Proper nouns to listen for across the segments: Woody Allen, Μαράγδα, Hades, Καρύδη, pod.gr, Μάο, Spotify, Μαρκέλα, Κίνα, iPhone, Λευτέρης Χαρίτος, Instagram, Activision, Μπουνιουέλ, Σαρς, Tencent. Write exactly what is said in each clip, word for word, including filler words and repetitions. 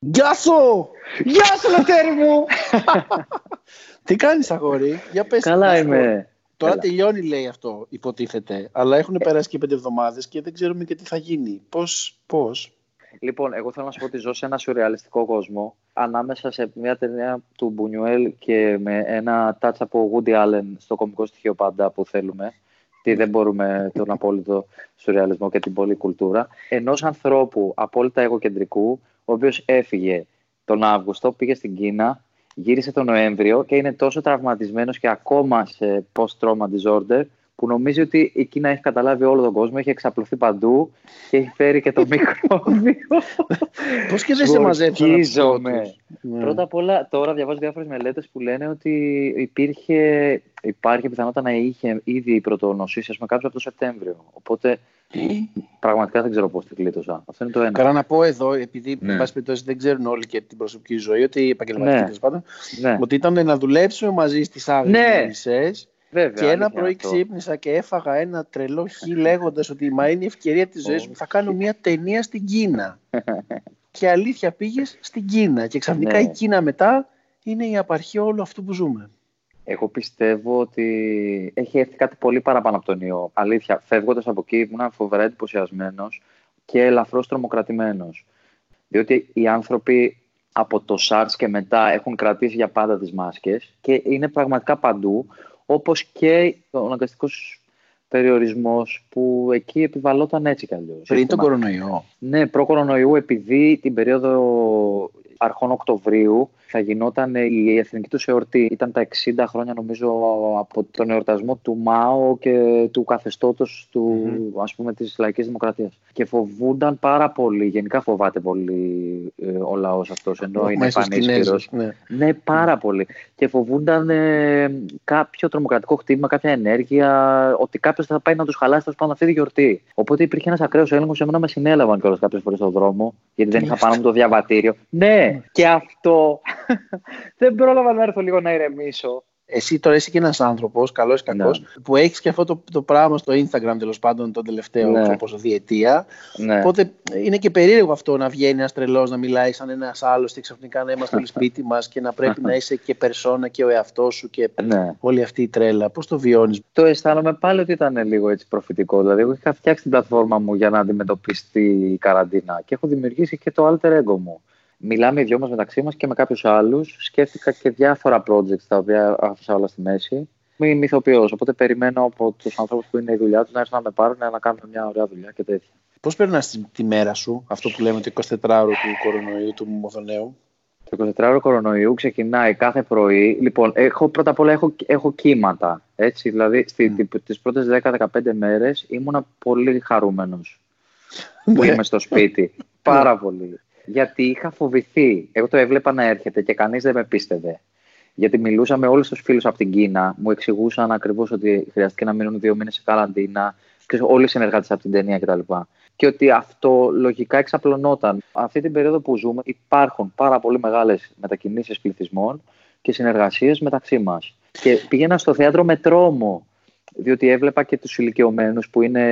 Γεια σου! Γεια σου, Λευτέρη μου! Τι κάνεις, αγόρι? Για πες. Καλά είμαι. Τώρα Έλα. Τελειώνει, λέει, αυτό, υποτίθεται. Αλλά έχουν περάσει και πέντε εβδομάδες και δεν ξέρουμε και τι θα γίνει. Πώς, πώς. Λοιπόν, εγώ θέλω να σου πω ότι ζω σε ένα σουρεαλιστικό κόσμο ανάμεσα σε μια ταινία του Μπουνιουέλ και με ένα touch από Woody Allen στο κωμικό στοιχείο πάντα που θέλουμε. Τι δεν μπορούμε, τον απόλυτο σουρεαλισμό και την πολυκουλτούρα. Ενός ανθρώπου απόλυτα εγωκεντρικού, ο οποίος έφυγε τον Αύγουστο, πήγε στην Κίνα, γύρισε τον Νοέμβριο και είναι τόσο τραυματισμένος και ακόμα σε post-trauma disorder που νομίζει ότι η Κίνα έχει καταλάβει όλο τον κόσμο, έχει εξαπλωθεί παντού και έχει φέρει και το μικρόβιο. Πώς και δεν σε μαζεύτηκε. Πρώτα απ' όλα, τώρα διαβάζω διάφορες μελέτες που λένε ότι υπήρχε, υπάρχει πιθανότητα να είχε ήδη η πρωτονοσήση, ας πούμε, κάποιος από το Σεπτέμβριο. Οπότε πραγματικά δεν ξέρω πώς τη κλείτωσα. Αυτό είναι το ένα. Καλά να πω εδώ, επειδή ναι. δεν ξέρουν όλοι και την προσωπική ζωή, ότι οι επαγγελματικοί τέλος πάντων, ότι ήταν να δουλέψουμε μαζί στις άγνωσες. Βέβαια, και ένα πρωί αυτό. Ξύπνησα και έφαγα ένα τρελό χι λέγοντας ότι μα είναι η ευκαιρία της ζωής μου, θα κάνω μια ταινία στην Κίνα. Και αλήθεια, πήγες στην Κίνα και ξαφνικά ναι. η Κίνα μετά είναι η απαρχή όλου αυτού που ζούμε. Εγώ πιστεύω ότι έχει έρθει κάτι πολύ παραπάνω από τον ιό. Αλήθεια, φεύγοντας από εκεί ήμουν φοβερά εντυπωσιασμένος και ελαφρώς τρομοκρατημένος. Διότι οι άνθρωποι από το Σαρς και μετά έχουν κρατήσει για πάντα τις μάσκες και είναι πραγματικά παντού. Όπως και ο αναγκαστικός περιορισμός που εκεί επιβαλόταν έτσι κι αλλιώς. Πριν τον κορονοϊό. Ναι, προ-κορονοϊού, επειδή την περίοδο αρχών Οκτωβρίου θα γινόταν η εθνική τους εορτή. Ήταν τα εξήντα χρόνια νομίζω από τον εορτασμό του Μάο και του καθεστώτος του, mm-hmm. ας πούμε, της λαϊκής δημοκρατίας. Και φοβούνταν πάρα πολύ, γενικά φοβάται πολύ ε, ο λαός αυτός, ενώ ο είναι πανίσχυρος. Ναι. ναι, πάρα mm-hmm. πολύ. Και φοβούνταν ε, κάποιο τρομοκρατικό χτύπημα, κάποια ενέργεια, ότι κάποιος θα πάει να τους χαλάσει τόσο πάνω αυτή τη γιορτή. Οπότε υπήρχε ένας ακραίος έλεγχος, εμένα με συνέλαβαν κιόλας κάποιες φορές στον δρόμο, γιατί δεν είχα πάνω μου το διαβατήριο. Ναι, και αυτό. Δεν πρόλαβα να έρθω λίγο να ηρεμήσω. Εσύ τώρα είσαι και ένας άνθρωπος, καλός ή κακός, ναι. που έχεις και αυτό το, το πράγμα στο Instagram τέλος πάντων τον τελευταίο ναι. πόσο διετία. Ναι. Οπότε είναι και περίεργο αυτό να βγαίνει ένας τρελός, να μιλάει σαν ένας άλλος και ξαφνικά να είμαστε όλοι σπίτι μας και να πρέπει να είσαι και περσόνα και ο εαυτός σου και ναι. όλη αυτή η τρέλα. Πώς το βιώνεις? Το αισθάνομαι πάλι ότι ήταν λίγο έτσι προφητικό. Δηλαδή, εγώ είχα φτιάξει την πλατφόρμα μου για να αντιμετωπιστεί η καραντίνα και έχω δημιουργήσει και το alter ego μου. Μιλάμε οι δυο μας μεταξύ μας και με κάποιους άλλους. Σκέφτηκα και διάφορα projects τα οποία άφησα όλα στη μέση. Είμαι ηθοποιός, οπότε περιμένω από τους ανθρώπους που είναι η δουλειά τους να έρθουν να με πάρουν να κάνουν μια ωραία δουλειά και τέτοια. Πώς περνάς τη μέρα σου, αυτό που λέμε το εικοσιτετράωρο του κορονοϊού, του μομοθονέου? Το εικοσιτετράωρο κορονοϊού ξεκινάει κάθε πρωί. Λοιπόν, έχω, πρώτα απ' όλα έχω, έχω κύματα. Έτσι, δηλαδή, mm. τις πρώτες δέκα με δεκαπέντε μέρες ήμουνα πολύ χαρούμενος που είμαι στο σπίτι. Πάρα πολύ. Γιατί είχα φοβηθεί. Εγώ το έβλεπα να έρχεται και κανείς δεν με πίστευε. Γιατί μιλούσα με όλους τους φίλους από την Κίνα, μου εξηγούσαν ακριβώς ότι χρειάστηκε να μείνουν δύο μήνες σε καραντίνα, και όλοι οι συνεργάτες από την ταινία κτλ. Και ότι αυτό λογικά εξαπλωνόταν. Αυτή την περίοδο που ζούμε υπάρχουν πάρα πολύ μεγάλες μετακινήσεις πληθυσμών και συνεργασίες μεταξύ μας. Και πήγαινα στο θέατρο με τρόμο. Διότι έβλεπα και τους ηλικιωμένους που είναι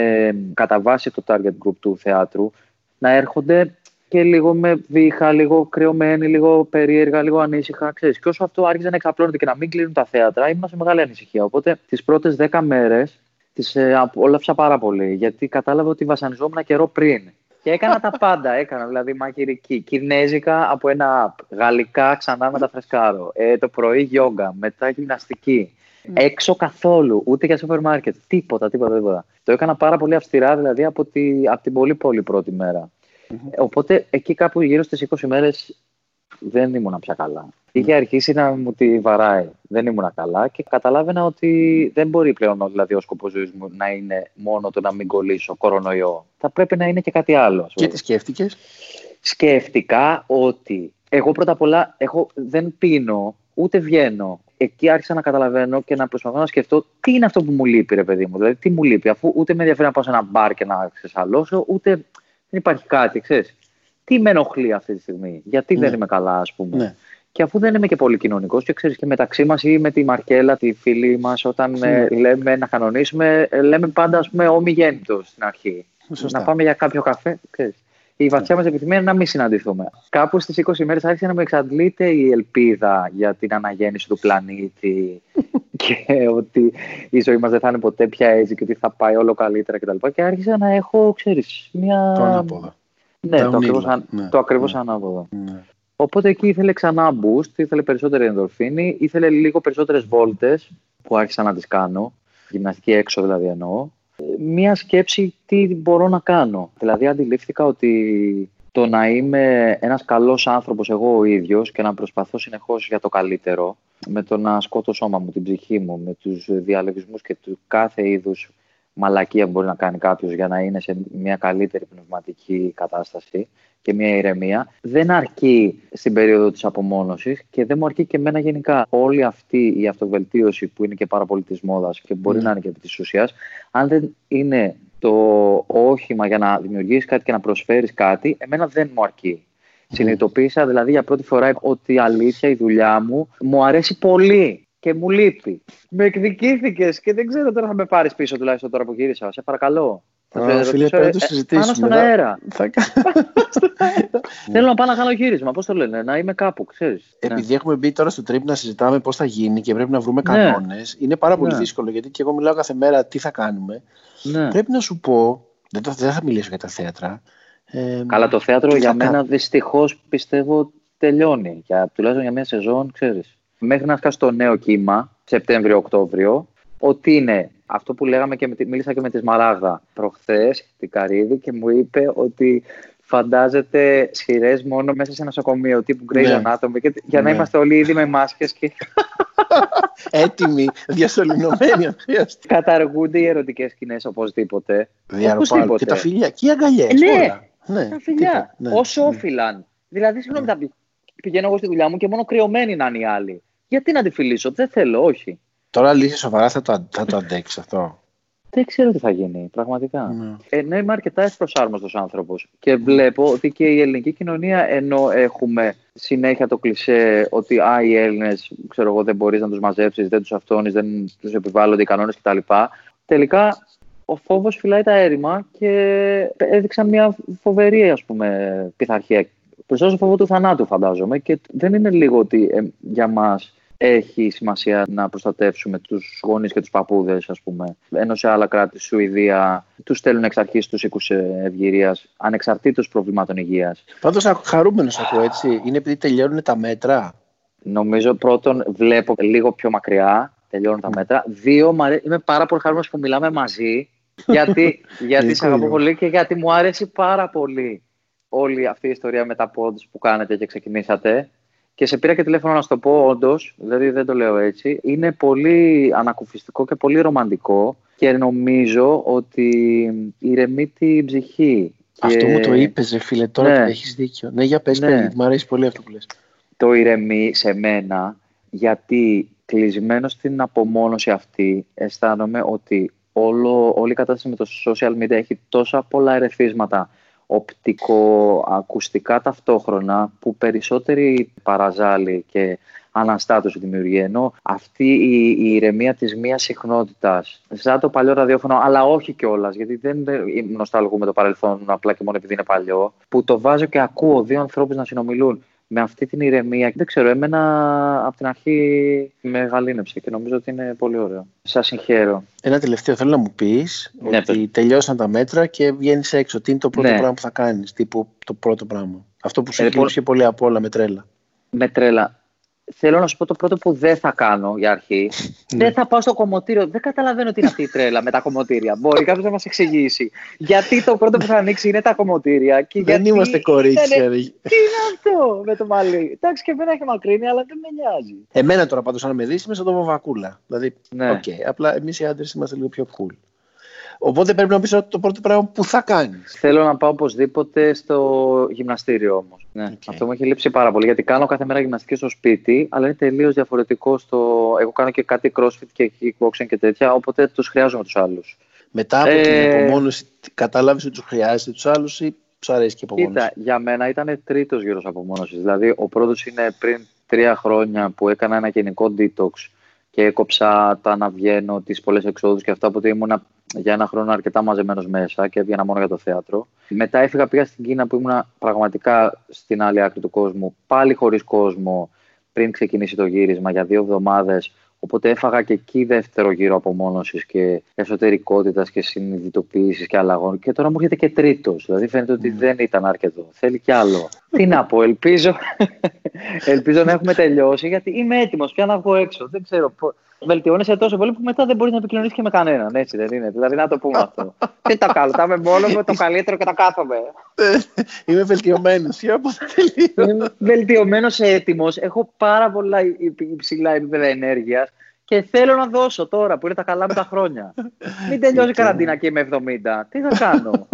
κατά βάση το target group του θεάτρου να έρχονται. Και λίγο με βήχα, λίγο κρυωμένη, λίγο περίεργα, λίγο ανήσυχα. Ξέρεις. Και όσο αυτό άρχιζε να εξαπλώνεται και να μην κλείνουν τα θέατρα, ήμουν σε μεγάλη ανησυχία. Οπότε τις πρώτες δέκα μέρες τις ε, απόλαυσα πάρα πολύ. Γιατί κατάλαβα ότι βασανιζόμουν καιρό πριν. Και έκανα τα πάντα. Έκανα δηλαδή μαγειρική, κινέζικα από ένα app, γαλλικά ξανά με τα φρεσκάρω. Ε, το πρωί γιόγκα, μετά γυμναστική. Έξω καθόλου, ούτε για σούπερ μάρκετ. Τίποτα, τίποτα, τίποτα. Το έκανα πάρα πολύ αυστηρά δηλαδή από, τη, από την πολύ πολύ πρώτη μέρα. Mm-hmm. Οπότε εκεί κάπου γύρω στις είκοσι μέρες δεν ήμουνα πια καλά. Είχε αρχίσει να μου τη βαράει. Δεν ήμουνα καλά και καταλάβαινα ότι δεν μπορεί πλέον δηλαδή, ο σκοπός ζωής μου να είναι μόνο το να μην κολλήσω κορονοϊό. Θα πρέπει να είναι και κάτι άλλο. Και τι σκέφτηκες? Σκέφτηκα ότι εγώ πρώτα απ' όλα έχω, δεν πίνω ούτε βγαίνω. Εκεί άρχισα να καταλαβαίνω και να προσπαθώ να σκεφτώ τι είναι αυτό που μου λείπει, ρε παιδί μου. Δηλαδή, τι μου λείπει, αφού ούτε με ενδιαφέρει να πάω σε ένα μπαρ και να ξεσαλώσω, ούτε δεν υπάρχει κάτι, ξέρεις. Τι με ενοχλεί αυτή τη στιγμή, γιατί ναι. δεν είμαι καλά, ας πούμε. Ναι. Και αφού δεν είμαι και πολύ κοινωνικός, και ξέρεις, και μεταξύ μας ή με τη Μαρκέλα, τη φίλη μας, όταν ε, λέμε να κανονίσουμε, ε, λέμε πάντα, ας πούμε, όμοι γέννητος στην αρχή. Σωστά. Να πάμε για κάποιο καφέ, ξέρεις. Η βαθιά μας επιθυμία είναι να μην συναντηθούμε. Κάπου στις είκοσι ημέρες άρχισε να μου εξαντλείται η ελπίδα για την αναγέννηση του πλανήτη και ότι η ζωή μας δεν θα είναι ποτέ πια έτσι και ότι θα πάει όλο καλύτερα κτλ. Και, και άρχισα να έχω, ξέρεις, μια. Το ανάποδα. Ναι, το ακριβώς, αν... ναι, το ακριβώς ναι. ανάποδο. Ναι. Οπότε εκεί ήθελε ξανά boost, ήθελε περισσότερη ενδορφίνη, ήθελε λίγο περισσότερες βόλτες που άρχισα να τις κάνω. Γυμναστική έξω δηλαδή εννοώ. Μία σκέψη τι μπορώ να κάνω. Δηλαδή αντιλήφθηκα ότι το να είμαι ένας καλός άνθρωπος εγώ ο ίδιος και να προσπαθώ συνεχώς για το καλύτερο με το να ασκώ το σώμα μου, την ψυχή μου, με τους διαλογισμούς και του κάθε είδους μαλακία που μπορεί να κάνει κάποιος για να είναι σε μια καλύτερη πνευματική κατάσταση και μια ηρεμία, δεν αρκεί στην περίοδο της απομόνωσης και δεν μου αρκεί και εμένα γενικά. Όλη αυτή η αυτοβελτίωση που είναι και πάρα πολύ της μόδας και μπορεί mm. να είναι και της ουσίας, αν δεν είναι το όχημα για να δημιουργήσεις κάτι και να προσφέρεις κάτι, εμένα δεν μου αρκεί. Mm. Συνειδητοποίησα δηλαδή για πρώτη φορά ότι αλήθεια η δουλειά μου μου αρέσει πολύ. Και μου λείπει. Με εκδικήθηκες και δεν ξέρω τώρα θα με πάρεις πίσω τουλάχιστον τώρα που γύρισα. Σε παρακαλώ. Ά, φίλε, πρέπει να το συζητήσουμε. Πάνω στον αέρα. Θα... Θέλω να πάω να κάνω γύρισμα. Πώς το λένε, να είμαι κάπου, ξέρεις. Επειδή ναι. έχουμε μπει τώρα στο τρίπ να συζητάμε πώς θα γίνει και πρέπει να βρούμε ναι. κανόνες, είναι πάρα πολύ ναι. δύσκολο γιατί και εγώ μιλάω κάθε μέρα τι θα κάνουμε. Ναι. Πρέπει να σου πω, δεν θα, δεν θα μιλήσω για τα θέατρα. Ε, Καλά, το θέατρο για μένα κα... δυστυχώς πιστεύω τελειώνει. Για, τουλάχιστον για μια σεζόν, ξέρεις. Μέχρι να σκάσει το νέο κύμα, Σεπτέμβριο-Οκτώβριο, ότι είναι αυτό που λέγαμε και με, μίλησα και με τη Μαράγδα προχθές, την Καρύδη, και μου είπε ότι φαντάζεται σειρές μόνο μέσα σε νοσοκομείο τύπου Grey's Anatomy και, για ναι. να είμαστε όλοι ήδη με μάσκες και. Έτοιμοι, διασωληνωμένοι. Καταργούνται οι ερωτικές σκηνές οπωσδήποτε. Διαρροπάνουν και τα φιλιά και οι αγκαλιές. Ναι, ναι, τα φιλιά. Ναι, όσο ναι. όφυλαν. Δηλαδή, συγγνώμη, τα πει. Πηγαίνω εγώ στη δουλειά μου και μόνο κρυωμένοι να είναι οι άλλοι. Γιατί να τη φιλήσω, δεν θέλω, όχι. Τώρα λύσεις σοβαρά, θα το, θα το αντέξεις αυτό. Δεν ξέρω τι θα γίνει, πραγματικά. Mm. Ενώ είμαι αρκετά ευπροσάρμοστος άνθρωπος και βλέπω ότι και η ελληνική κοινωνία, ενώ έχουμε συνέχεια το κλισέ ότι α, οι Έλληνες, ξέρω εγώ, δεν μπορείς να τους μαζέψεις, δεν τους αυτόνεις, δεν τους επιβάλλονται οι κανόνες κτλ. Τελικά ο φόβος φυλάει τα έρημα και έδειξαν μια φοβερή, ας πούμε, πειθαρχία. Προσθέτω φόβο του θανάτου, φαντάζομαι, και δεν είναι λίγο ότι ε, για μας έχει σημασία να προστατεύσουμε τους γονείς και τους παππούδες, ας πούμε. Ενώ σε άλλα κράτη, Σουηδία, τους στέλνουν εξ αρχής τους οίκους ευγυρίας, ανεξαρτήτως προβλημάτων υγείας. Πάντως, χαρούμενος ακούω, έτσι. Είναι επειδή τελειώνουν τα μέτρα. Νομίζω πρώτον, βλέπω λίγο πιο μακριά, τελειώνουν τα μέτρα. Δύο, είμαι πάρα πολύ χαρούμενος που μιλάμε μαζί, γιατί, γιατί σε αγαπώ πολύ και γιατί μου αρέσει πάρα πολύ όλη αυτή η ιστορία με τα pods που κάνετε και ξεκινήσατε. Και σε πήρα και τηλέφωνο να σου το πω, όντως, δηλαδή δεν το λέω έτσι. Είναι πολύ ανακουφιστικό και πολύ ρομαντικό και νομίζω ότι ηρεμεί την ψυχή. Αυτό και... μου το είπες, ρε φίλε, τώρα ναι. που έχεις δίκιο. Ναι, για πες, ναι. πες, μου αρέσει πολύ αυτό που λες. Το ηρεμεί σε μένα, γιατί κλεισμένο στην απομόνωση αυτή αισθάνομαι ότι όλο, όλη η κατάσταση με το social media έχει τόσα πολλά ερεθίσματα οπτικοακουστικά ταυτόχρονα που περισσότερη παραζάλη και αναστάτωση δημιουργεί, ενώ αυτή η, η ηρεμία της μίας συχνότητας σαν το παλιό ραδιόφωνο, αλλά όχι κιόλας, γιατί δεν νοσταλγούμε το παρελθόν απλά και μόνο επειδή είναι παλιό, που το βάζω και ακούω δύο ανθρώπους να συνομιλούν με αυτή την ηρεμία. Δεν ξέρω, εμένα από την αρχή με γαλήνεψε και νομίζω ότι είναι πολύ ωραίο. Σας συγχαίρω. Ένα τελευταίο θέλω να μου πεις, ναι, ότι το... τελειώσαν τα μέτρα και βγαίνεις έξω. Τι είναι το πρώτο ναι. πράγμα που θα κάνεις, τύπου το πρώτο πράγμα. Αυτό που σου ε, κλείψε πολύ απ' όλα με τρέλα. Με τρέλα. Θέλω να σου πω το πρώτο που δεν θα κάνω για αρχή. Ναι. Δεν θα πάω στο κομμωτήριο. Δεν καταλαβαίνω τι είναι αυτή η τρέλα με τα κομμωτήρια. Μπορεί κάποιος να μας εξηγήσει. Γιατί το πρώτο που θα ανοίξει είναι τα κομμωτήρια. Και δεν γιατί... είμαστε κορίτσια. Είναι... Τι είναι αυτό με το μαλλί. Εντάξει, και εμένα έχει μακρύνει, αλλά δεν με νοιάζει. Εμένα τώρα πάντως, αν με δεις, είμαι σαν το βαβακούλα. Δηλαδή, ναι. Okay, απλά εμείς οι άντρες είμαστε λίγο πιο cool. Οπότε πρέπει να πεις το πρώτο πράγμα που θα κάνεις. Θέλω να πάω οπωσδήποτε στο γυμναστήριο όμως. Ναι. Okay. Αυτό μου έχει λείψει πάρα πολύ. Γιατί κάνω κάθε μέρα γυμναστική στο σπίτι, αλλά είναι τελείως διαφορετικό στο. Εγώ κάνω και κάτι crossfit και kickboxing και τέτοια. Οπότε τους χρειάζομαι τους άλλους. Μετά από ε... την απομόνωση, κατάλαβες ότι τους χρειάζεσαι τους άλλους ή τους αρέσει και απομόνωση? Κοίτα, για μένα ήταν τρίτος γύρος απομόνωσης. Δηλαδή, ο πρώτος είναι πριν τρία χρόνια που έκανα ένα γενικό detox και έκοψα τα να βγαίνω, τις πολλές εξόδους και αυτά. Οπότε ήμουνα για ένα χρόνο αρκετά μαζεμένος μέσα και έβγαινα μόνο για το θέατρο. Μετά έφυγα, πήγα στην Κίνα που ήμουνα πραγματικά στην άλλη άκρη του κόσμου, πάλι χωρίς κόσμο, πριν ξεκινήσει το γύρισμα για δύο εβδομάδες. Οπότε έφαγα και εκεί δεύτερο γύρο απομόνωσης και εσωτερικότητας και συνειδητοποίησης και αλλαγών. Και τώρα μου έρχεται και τρίτος. Δηλαδή φαίνεται ότι mm. δεν ήταν αρκετό. Θέλει κι άλλο. Τι να πω, ελπίζω, ελπίζω να έχουμε τελειώσει, γιατί είμαι έτοιμος πια να βγω έξω. Δεν ξέρω. Βελτιώνεσαι τόσο πολύ που μετά δεν μπορείς να επικοινωνήσεις και με κανέναν. Έτσι δεν είναι? Δηλαδή να το πούμε αυτό. Τι τα κάνω. Τάμε μόνο με το καλύτερο και τα κάθομαι. Είμαι βελτιωμένος. Είμαι βελτιωμένος, έτοιμος. Έχω πάρα πολλά υψηλά επίπεδα ενέργειας και θέλω να δώσω τώρα που είναι τα καλά μου τα χρόνια. Μην τελειώσει η καραντίνα και είμαι εβδομήντα. Τι θα κάνω?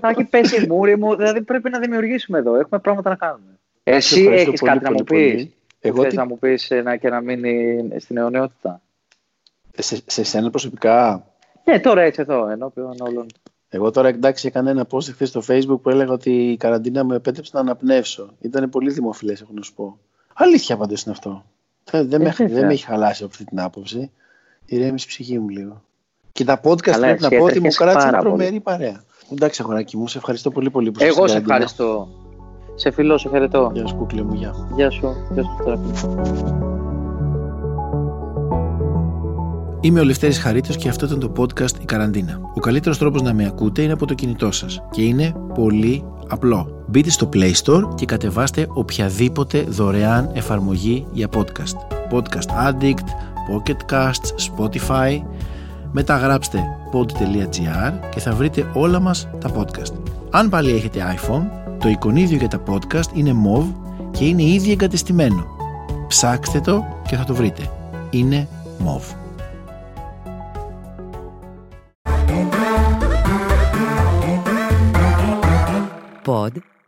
Θα έχει πέσει η μούρη μου. Δηλαδή πρέπει να δημιουργήσουμε εδώ. Έχουμε πράγματα να κάνουμε. Εσύ έχεις κάτι να μου πεις? Εγώ θες τι... να μου πεις ένα και να μείνει στην αιωνιότητα? Σε, σε σένα προσωπικά? Ναι, τώρα έτσι εδώ, ενώπιον όλων. Εγώ τώρα, εντάξει, έκανα ένα post χθες στο Facebook που έλεγα ότι η καραντίνα με επέτρεψε να αναπνεύσω. Ήτανε πολύ δημοφιλές, έχω να σου πω. Αλήθεια πάντως είναι αυτό. Δεν με, δεν με έχει χαλάσει από αυτή την άποψη. Ηρέμησε η ψυχή μου λίγο. Και τα podcast Καλά, πρέπει να πω ότι μου κράτησε τρομερή παρέα. Εντάξει, αγοράκι μου, σε ευχαριστώ πολύ πολύ που Εγώ σε ευχαριστώ. Σε φιλώ, σε χαιρετώ. Γεια σου, κούκλε μου, γεια. Γεια σου, γεια σου, τεραπή. Είμαι ο Λευτέρης Χαρίτος και αυτό ήταν το podcast «Η Καραντίνα». Ο καλύτερος τρόπος να με ακούτε είναι από το κινητό σας. Και είναι πολύ απλό. Μπείτε στο Play Store και κατεβάστε οποιαδήποτε δωρεάν εφαρμογή για podcast. Podcast Addict, Pocket Casts, Spotify. Μετά γράψτε pod.gr και θα βρείτε όλα μας τα podcast. Αν πάλι έχετε iPhone, το εικονίδιο για τα podcast είναι μοβ και είναι ήδη εγκατεστημένο. Ψάξτε το και θα το βρείτε. Είναι μοβ.